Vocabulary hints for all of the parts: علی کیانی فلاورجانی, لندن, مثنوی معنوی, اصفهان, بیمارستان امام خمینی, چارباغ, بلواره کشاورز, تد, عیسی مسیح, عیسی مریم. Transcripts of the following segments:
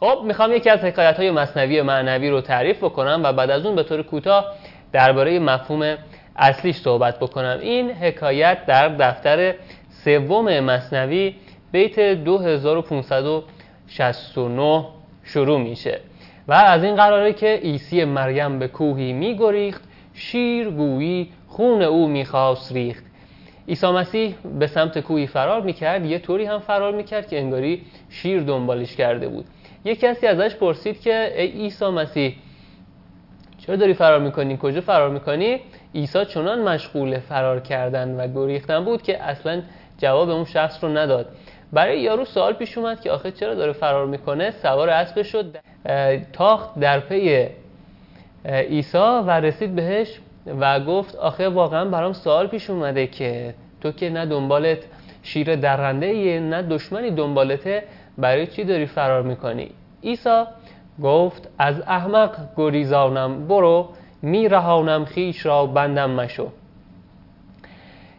خب میخوام یکی از حکایت‌های مثنوی معنوی رو تعریف بکنم و بعد از اون به طور کوتاه درباره مفهوم اصلیش صحبت بکنم. این حکایت در دفتر سوم مثنوی بیت 2569 شروع میشه و از این قراره که عیسی مریم به کوهی میگریخت، شیر گویی خون او میخواست ریخت. عیسی مسیح به سمت کوهی فرار میکرد، یه طوری هم فرار میکرد که انگاری شیر دنبالش کرده بود. یک کسی ازش پرسید که ای عیسی مسیح چرا داری فرار میکنی؟ کجا فرار میکنی؟ عیسی چنان مشغول فرار کردن و گریختن بود که اصلا جواب اون شخص رو نداد. برای یارو سوال پیش اومد که آخه چرا داره فرار میکنه؟ سوار اسب شد، تاخت در پی عیسی و رسید بهش و گفت آخه واقعا برام سوال پیش اومده که تو که نه دنبالت شیر درنده نه دشمنی دنبالته، برای چی داری فرار میکنی؟ عیسی گفت از احمق گریزانم برو، میرهانم خیش را بندم مشو.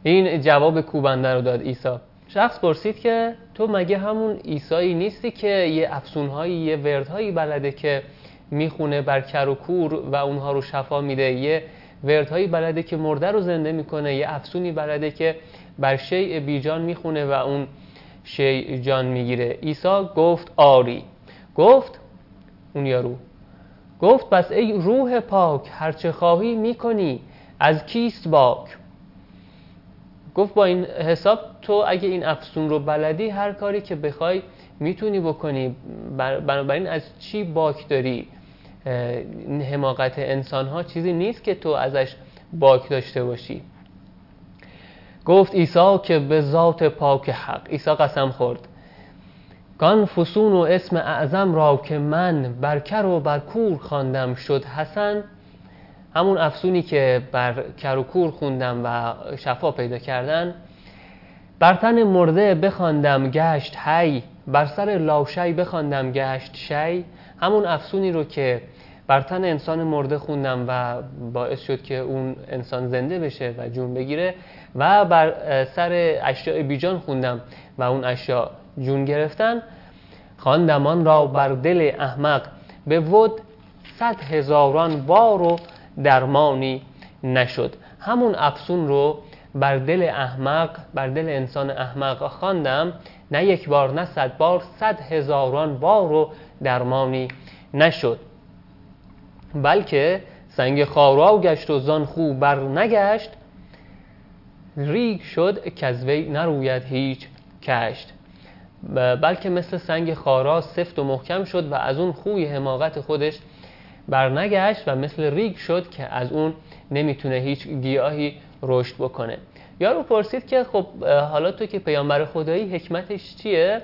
این جواب کوبنده رو داد عیسی. شخص پرسید که تو مگه همون عیسایی نیستی که یه افسونهایی یه وردهایی بلده که میخونه بر کر و کور و اونها رو شفا میده، یه وردهایی بلده که مرده رو زنده میکنه، یه افسونی بلده که بر شیء بیجان میخونه و اون شیء جان میگیره؟ عیسی گفت آری. گفت اون یارو گفت پس ای روح پاک هرچه خواهی میکنی، از کیست باک؟ گفت با این حساب تو اگه این افسون رو بلدی هر کاری که بخوای میتونی بکنی، بنابراین از چی باک داری؟ حماقت انسان ها چیزی نیست که تو ازش باک داشته باشی. گفت عیسی که به ذات پاک حق. عیسی قسم خورد کان فسون و اسم اعظم را که من بر کر و بر کور خواندم شد حسن. همون افسونی که بر کر و کور خوندم و شفا پیدا کردن. بر تن مرده بخواندم گشت حی، بر سر لاشی بخواندم گشت شی. همون افسونی رو که بر تن انسان مرده خوندم و باعث شد که اون انسان زنده بشه و جون بگیره و بر سر اشیاء بیجان خوندم و اون اشیاء جون گرفتن. خواندم آن را بر دل احمق، به ود 100,000 بار و درمانی نشد. همون افسون رو بر دل احمق، بر دل انسان احمق خواندم، نه یک بار نه 100 بار، 100,000 بار و درمانی نشد. بلکه سنگ خارا گشت و زان خو بر نگشت، ریگ شد کزوی نروید هیچ کشت. بلکه مثل سنگ خارا سفت و محکم شد و از اون خوی حماقت خودش بر نگشت و مثل ریگ شد که از اون نمیتونه هیچ گیاهی رشد بکنه. یارو پرسید که خب حالا تو که پیامبر خدایی حکمتش چیه؟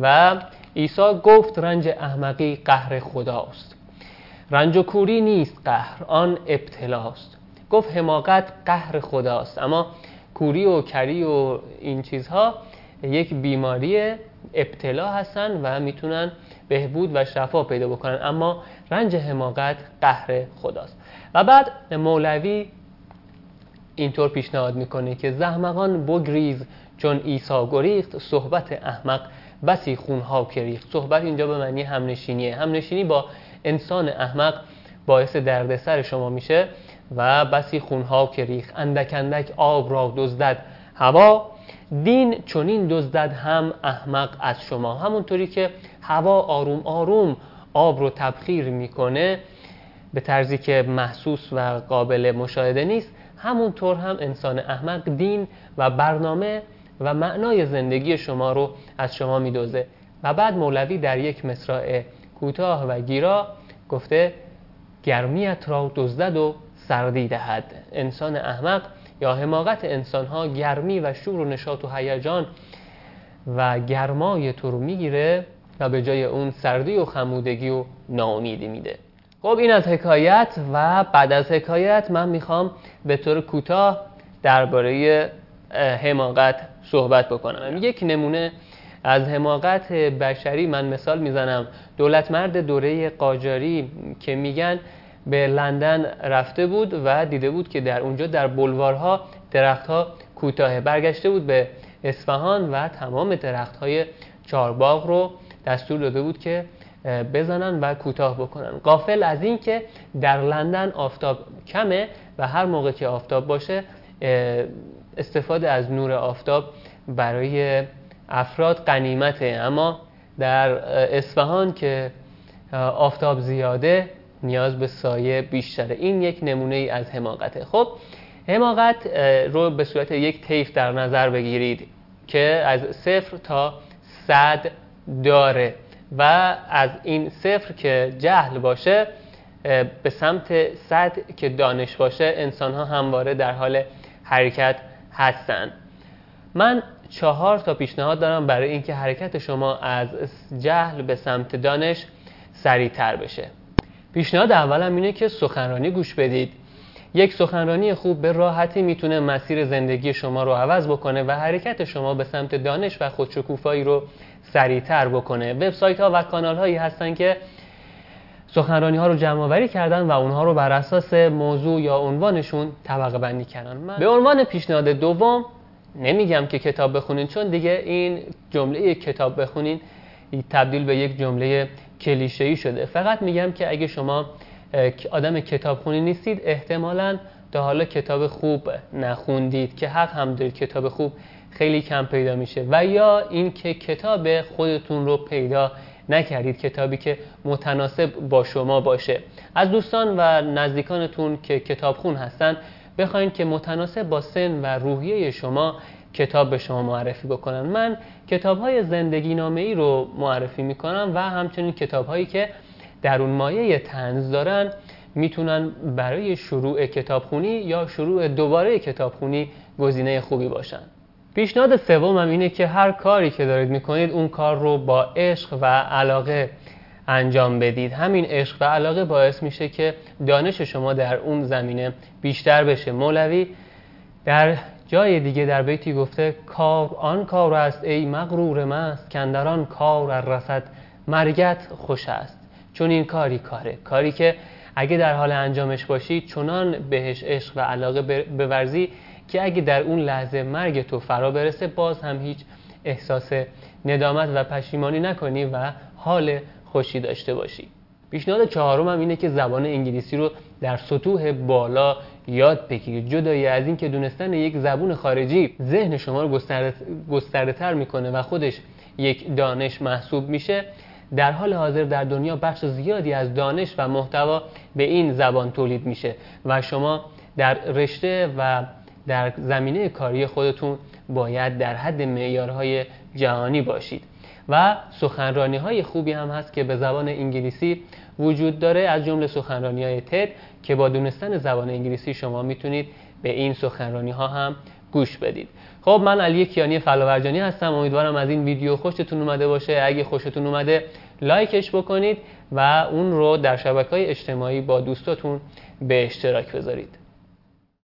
و عیسی گفت رنج احمقی قهر خداست، رنج و کوری نیست قهر، آن ابتلاست. گفت حماقت قهر خداست، اما کوری و کری و این چیزها یک بیماری ابتلا هستن و میتونن بهبود و شفا پیدا بکنن، اما رنج حماقت قهر خداست. و بعد مولوی اینطور پیشنهاد میکنه که زحمقان بگریز چون عیسی گریخت، صحبت احمق بسی خونها که ریخت. صحبت اینجا به معنی همنشینیه. همنشینی با انسان احمق باعث دردسر شما میشه و بسی خونها که ریخت. اندک اندک آب را دزدد هوا، دین چنین دزدد هم احمق از شما. همونطوری که هوا آروم آروم آب رو تبخیر میکنه به طرزی که محسوس و قابل مشاهده نیست، همونطور هم انسان احمق دین و برنامه و معنای زندگی شما رو از شما میدوزه. و بعد مولوی در یک مصرع کوتاه و گیرا گفته گرمیت را دزدد و سردی دهد. انسان احمق یا حماقت انسان‌ها گرمی و شور و نشاط و هیجان و گرمای تو رو میگیره و به جای اون سردی و خمودگی و ناامیدی میده. خب این از حکایت. و بعد از حکایت من میخوام به طور کوتاه درباره حماقت صحبت بکنم. یک نمونه از حماقت بشری من مثال میزنم. دولتمرد دوره قاجاری که میگن به لندن رفته بود و دیده بود که در اونجا در بلوارها درختها کوتاه، برگشته بود به اصفهان و تمام درختهای چارباغ رو دستور داده بود که بزنن و کوتاه بکنن، غافل از این که در لندن آفتاب کمه و هر موقع که آفتاب باشه استفاده از نور آفتاب برای افراد غنیمته، اما در اصفهان که آفتاب زیاده نیاز به سایه بیشتره. این یک نمونه ای از حماقته. خب حماقت رو به صورت یک طیف در نظر بگیرید که از 0 تا 100 داره و از این 0 که جهل باشه به سمت 100 که دانش باشه انسان ها همواره در حال حرکت هستند. من 4 تا پیشنهاد دارم برای اینکه حرکت شما از جهل به سمت دانش سریعتر بشه. پیشنهاد اولم اینه که سخنرانی گوش بدید. یک سخنرانی خوب به راحتی میتونه مسیر زندگی شما رو عوض بکنه و حرکت شما به سمت دانش و خودشکوفایی رو سریعتر بکنه. وبسایت ها و کانال هایی هستن که سخنرانی ها رو جمع آوری کردن و اونها رو بر اساس موضوع یا عنوانشون طبقه بندی کردن. من به عنوان پیشنهاد دوم نمیگم که کتاب بخونین، چون دیگه این جمله کتاب بخونین تبدیل به یک جمله کلیشه‌ای شده. فقط میگم که اگه شما آدم کتابخونی نیستید احتمالاً تا حالا کتاب خوب نخوندید که حق هم دارید، کتاب خوب خیلی کم پیدا میشه، و یا اینکه کتاب خودتون رو پیدا نکردید، کتابی که متناسب با شما باشه. از دوستان و نزدیکانتون که کتابخون هستن بخواین که متناسب با سن و روحیه شما کتاب به شما معرفی بکنن. من کتاب‌های زندگی نامه‌ای رو معرفی می‌کنم و همچنین کتاب‌هایی که در اون مایه طنز دارن میتونن برای شروع کتابخونی یا شروع دوباره کتابخونی گزینه خوبی باشن. پیشنهاد سومم اینه که هر کاری که دارید می‌کنید اون کار رو با عشق و علاقه انجام بدید. همین عشق و علاقه باعث میشه که دانش شما در اون زمینه بیشتر بشه. مولوی در جای دیگه در بیتی گفته کار آن کار است ای مغرور مست کندران کار رسد مرگت خوش است. چون این کاری که اگه در حال انجامش باشی چنان بهش عشق و علاقه بورزی که اگه در اون لحظه مرگ تو فرا برسه باز هم هیچ احساس ندامت و پشیمانی نکنی و حال خوشی داشته باشی. پیشنهاد 4 هم اینه که زبان انگلیسی رو در سطوح بالا یاد بگیرید. جدای از این که دونستن یک زبان خارجی ذهن شما رو گسترده‌تر میکنه و خودش یک دانش محسوب میشه، در حال حاضر در دنیا بخش زیادی از دانش و محتوا به این زبان تولید میشه و شما در رشته و در زمینه کاری خودتون باید در حد معیارهای جهانی باشید. و سخنرانی های خوبی هم هست که به زبان انگلیسی وجود داره، از جمله سخنرانی های تد که با دونستن زبان انگلیسی شما میتونید به این سخنرانی ها هم گوش بدید. خب من علی کیانی فلاورجانی هستم، امیدوارم از این ویدیو خوشتون اومده باشه. اگه خوشتون اومده لایکش بکنید و اون رو در شبکه‌های اجتماعی با دوستاتون به اشتراک بذارید.